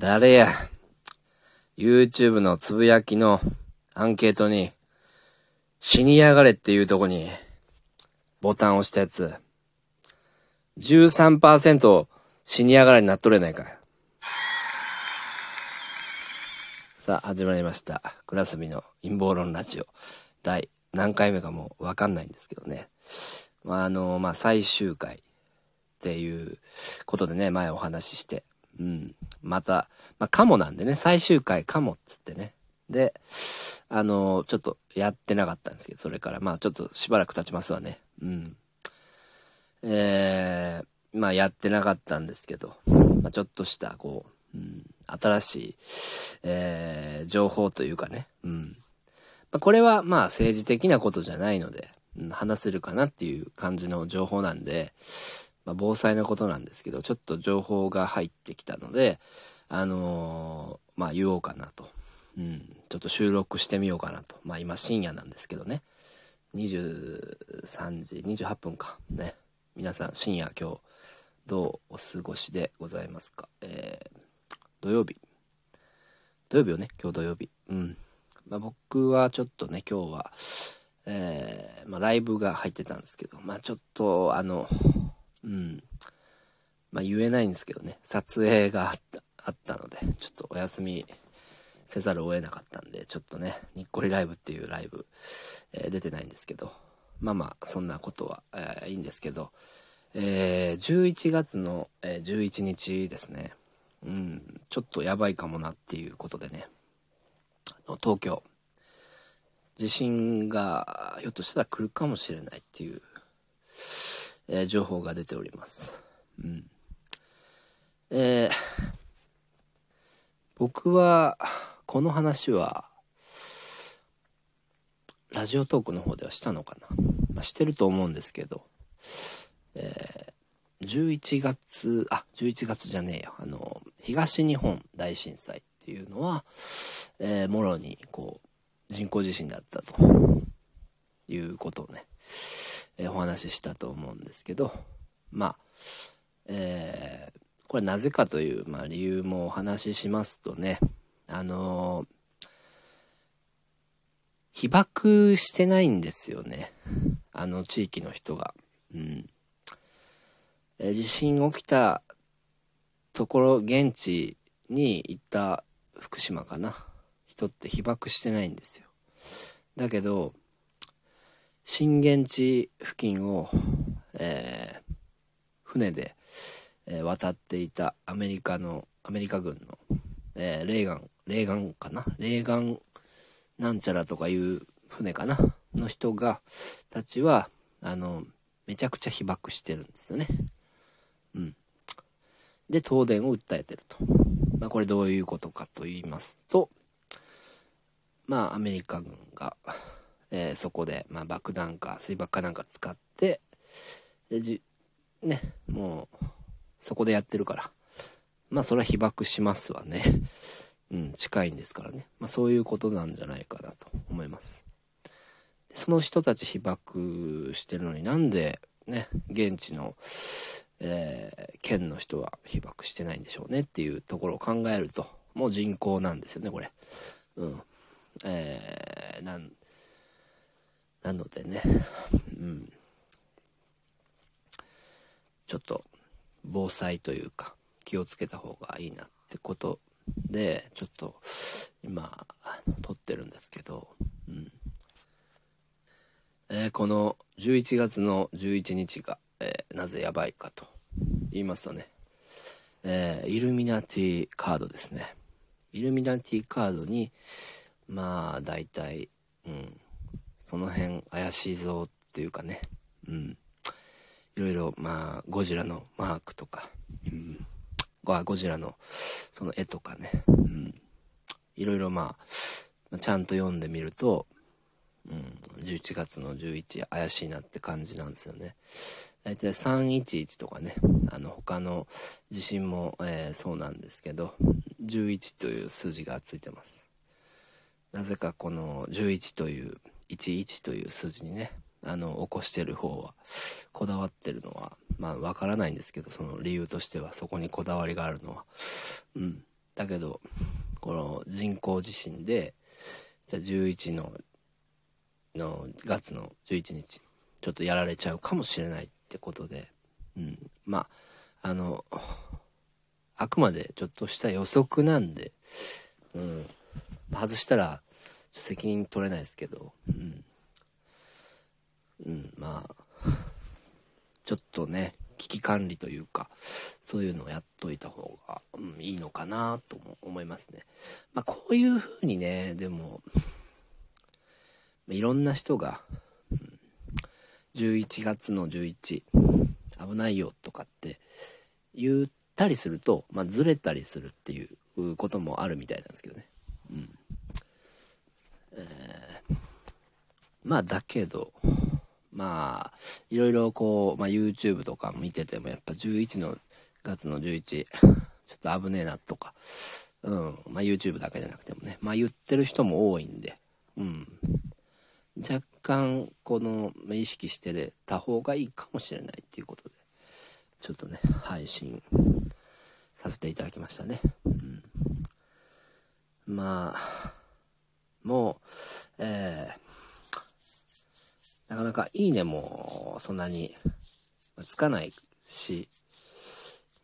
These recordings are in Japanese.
誰や YouTube のつぶやきのアンケートに死にやがれっていうとこにボタン押したやつ 13% 死にやがれになっとれないかい。さあ始まりました、倉澄の陰謀論ラジオ。第何回目かもう分かんないんですけどね、最終回っていうことでね、前お話しして、また、カモなんでね、最終回カモっつってね。で、ちょっとやってなかったんですけど、それから、ちょっとしばらく経ちますわね。やってなかったんですけど、ちょっとした、新しい、情報というかね、これは、政治的なことじゃないので、話せるかなっていう感じの情報なんで、防災のことなんですけど、ちょっと情報が入ってきたので、言おうかなと。ちょっと収録してみようかなと。今深夜なんですけどね。23時28分か。ね。皆さん深夜今日、どうお過ごしでございますか。土曜日をね、今日土曜日。僕はちょっとね、今日は、ライブが入ってたんですけど、ちょっと言えないんですけどね、撮影があったのでちょっとお休みせざるを得なかったんで、ちょっとねにっこりライブっていうライブ、出てないんですけど、そんなことは、いいんですけど、11月の、11日ですね。ちょっとやばいかもなっていうことでね、東京地震がひょっとしたら来るかもしれないっていう、情報が出ております。僕はこの話はラジオトークの方ではしたのかな、してると思うんですけど、東日本大震災っていうのは、もろに人工地震だったということをね、お話ししたと思うんですけど、これなぜかという、理由もお話ししますとね、被爆してないんですよね、あの地域の人が。地震起きたところ、現地に行った福島かな、人って被爆してないんですよ。だけど震源地付近を、船で、渡っていたアメリカ軍の、レーガンなんちゃらとかいう船かなの人がたちはめちゃくちゃ被爆してるんですよね。で東電を訴えてると。これどういうことかと言いますと、アメリカ軍がそこで、爆弾か水爆かなんか使ってもうそこでやってるから、それは被爆しますわね。近いんですからね。そういうことなんじゃないかなと思います。その人たち被爆してるのに、なんでね現地の、県の人は被爆してないんでしょうねっていうところを考えると、もう人口なんですよねこれ。なのでね、ちょっと防災というか気をつけた方がいいなってことで、ちょっと今撮ってるんですけど、この11月の11日が、なぜやばいかと言いますとね、イルミナティカードですね。イルミナティカードに大体、その辺怪しいぞっていうかね、いろいろゴジラのマークとか、ゴジラのその絵とかね、いろいろちゃんと読んでみると、11月の11怪しいなって感じなんですよね。大体311とかね、他の地震も、そうなんですけど、11という数字がついてます。なぜかこの11という11という数字にね、起こしてる方はこだわってるのはわからないんですけど、その理由としては、そこにこだわりがあるのは、だけどこの人工地震でじゃあ11の月の11日ちょっとやられちゃうかもしれないってことで、うん、まああくまでちょっとした予測なんで、うん、外したら責任取れないですけど、うんうん、まあちょっとね危機管理というかそういうのをやっといた方が、うん、いいのかなとも思いますね。まあこういう風にねでもいろんな人が、うん、11月の11危ないよとかって言ったりすると、まあ、ずれたりするっていうこともあるみたいなんですけどね、うんまあだけどまあいろいろこう、まあ、YouTube とか見ててもやっぱ11の月の11ちょっと危ねえなとか、うんまあ、YouTube だけじゃなくてもね、まあ、言ってる人も多いんで、うん、若干この意識してた方がいいかもしれないっていうことでちょっとね配信させていただきましたね、うん、まあもうなかなかいいねもそんなにつかないし、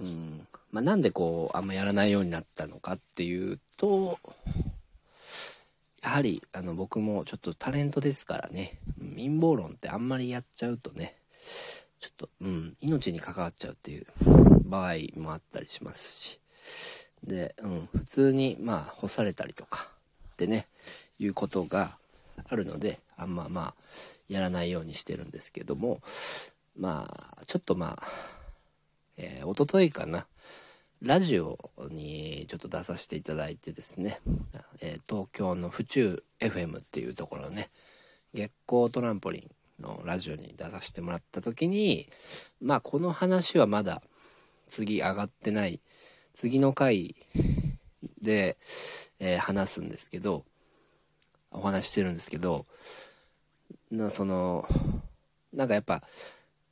うんまあ、なんでこうあんまやらないようになったのかっていうとやはり僕もちょっとタレントですからね陰謀論ってあんまりやっちゃうとねちょっと、うん、命に関わっちゃうっていう場合もあったりしますしで、うん、普通にまあ干されたりとかってねいうことがあるのであんままあやらないようにしてるんですけどもまあちょっとまあ、一昨日かなラジオにちょっと出させていただいてですね、東京の府中 FM っていうところね月光トランポリンのラジオに出させてもらった時にまあこの話はまだ次上がってない次の回で、話すんですけどお話してるんですけどそのなんかやっぱ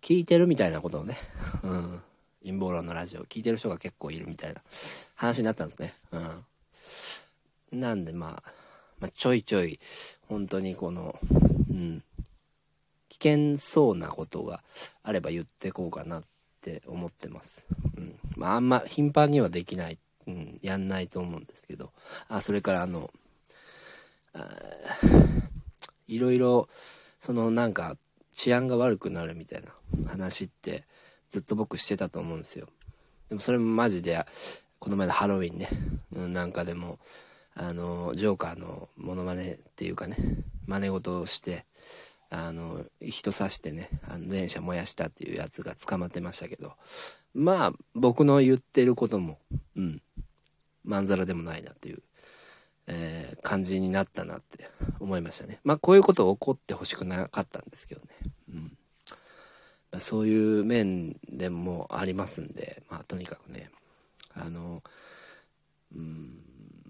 聞いてるみたいなことをね、うん、陰謀論のラジオ聞いてる人が結構いるみたいな話になったんですね、うん、なんで、まあちょいちょい本当にこの、うん、危険そうなことがあれば言ってこうかなって思ってます、うんまあ、あんま頻繁にはできない、うん、やんないと思うんですけどそれからいろいろそのなんか治安が悪くなるみたいな話ってずっと僕してたと思うんですよ。でもそれもマジでこの前のハロウィンねなんかでもジョーカーのモノマネっていうかね真似事をして人刺してね電車燃やしたっていうやつが捕まってましたけどまあ僕の言ってることもうんまんざらでもないなっていう感じになったなって思いましたね。まあこういうことを起こってほしくなかったんですけどね、うんまあ、そういう面でもありますんでまあとにかくねうん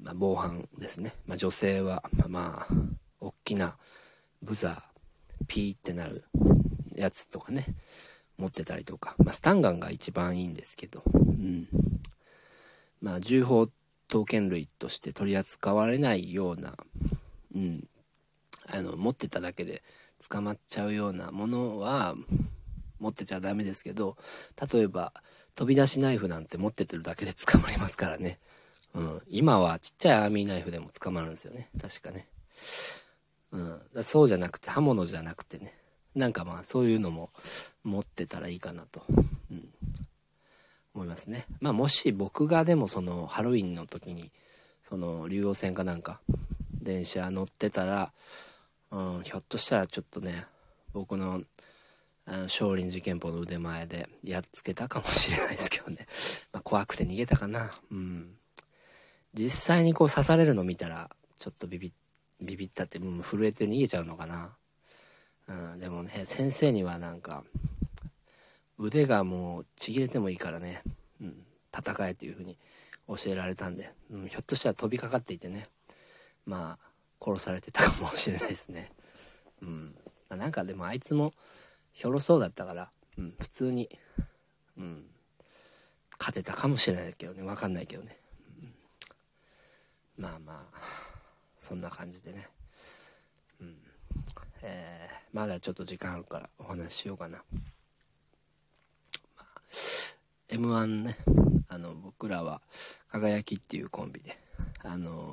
まあ防犯ですね、まあ、女性はまあ大きなブザーピーってなるやつとかね持ってたりとか、まあ、スタンガンが一番いいんですけど、うん、まあ銃砲刀剣類として取り扱われないような、うん、持ってただけで捕まっちゃうようなものは持ってちゃダメですけど例えば飛び出しナイフなんて持っててるだけで捕まりますからね、うん、今はちっちゃいアーミーナイフでも捕まるんですよね確かね、うん、そうじゃなくて刃物じゃなくてねなんかまあそういうのも持ってたらいいかなと、うん思いますね。まあもし僕がでもそのハロウィンの時にその竜王線かなんか電車乗ってたら、うん、ひょっとしたらちょっとね僕の少林寺拳法の腕前でやっつけたかもしれないですけどね、まあ、怖くて逃げたかな、うん、実際にこう刺されるの見たらちょっとビビったってもう震えて逃げちゃうのかな、うん、でもね先生にはなんか腕がもうちぎれてもいいからね、うん、戦えというふうに教えられたんで、うん、ひょっとしたら飛びかかっていてねまあ殺されてたかもしれないですね、うん、なんかでもあいつもひょろそうだったから、うん、普通に、うん、勝てたかもしれないけどね分かんないけどね、うん、まあそんな感じでね、まだちょっと時間あるからお話ししようかな。M1 ね、僕らは輝きっていうコンビで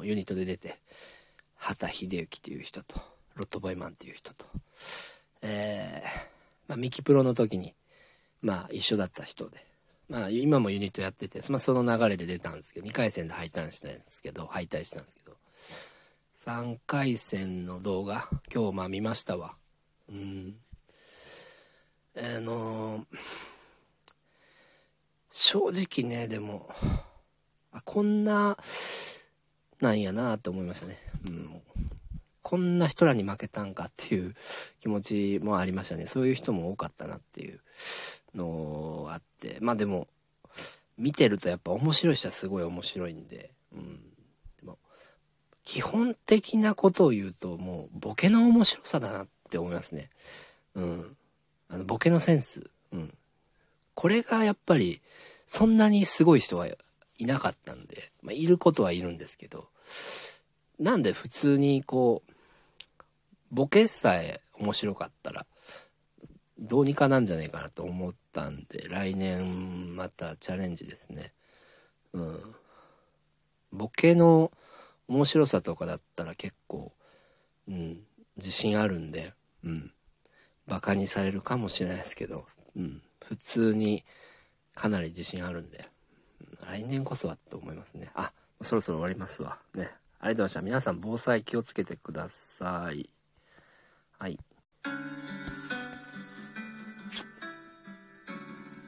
ユニットで出て、畑秀幸っていう人とロッドボイマンっていう人と、ミキプロの時に一緒だった人で、今もユニットやってて、その流れで出たんですけど、2回戦で敗退したんですけど、3回戦の動画今日見ましたわ。正直ね、でもこんななんやなって思いましたね。こんな人らに負けたんかっていう気持ちもありましたね。そういう人も多かったなっていうのあって、でも見てるとやっぱ面白い人はすごい面白いんで、でも基本的なことを言うともうボケの面白さだなって思いますね。ボケのセンス、これがやっぱりそんなにすごい人はいなかったんで、いることはいるんですけど、なんで普通にボケさえ面白かったらどうにかなんじゃないかなと思ったんで、来年またチャレンジですね。ボケの面白さとかだったら結構、自信あるんで、バカにされるかもしれないですけど、普通にかなり自信あるんで、来年こそはと思いますね。そろそろ終わりますわね。ありがとうございました。皆さん防災気をつけてください。はい。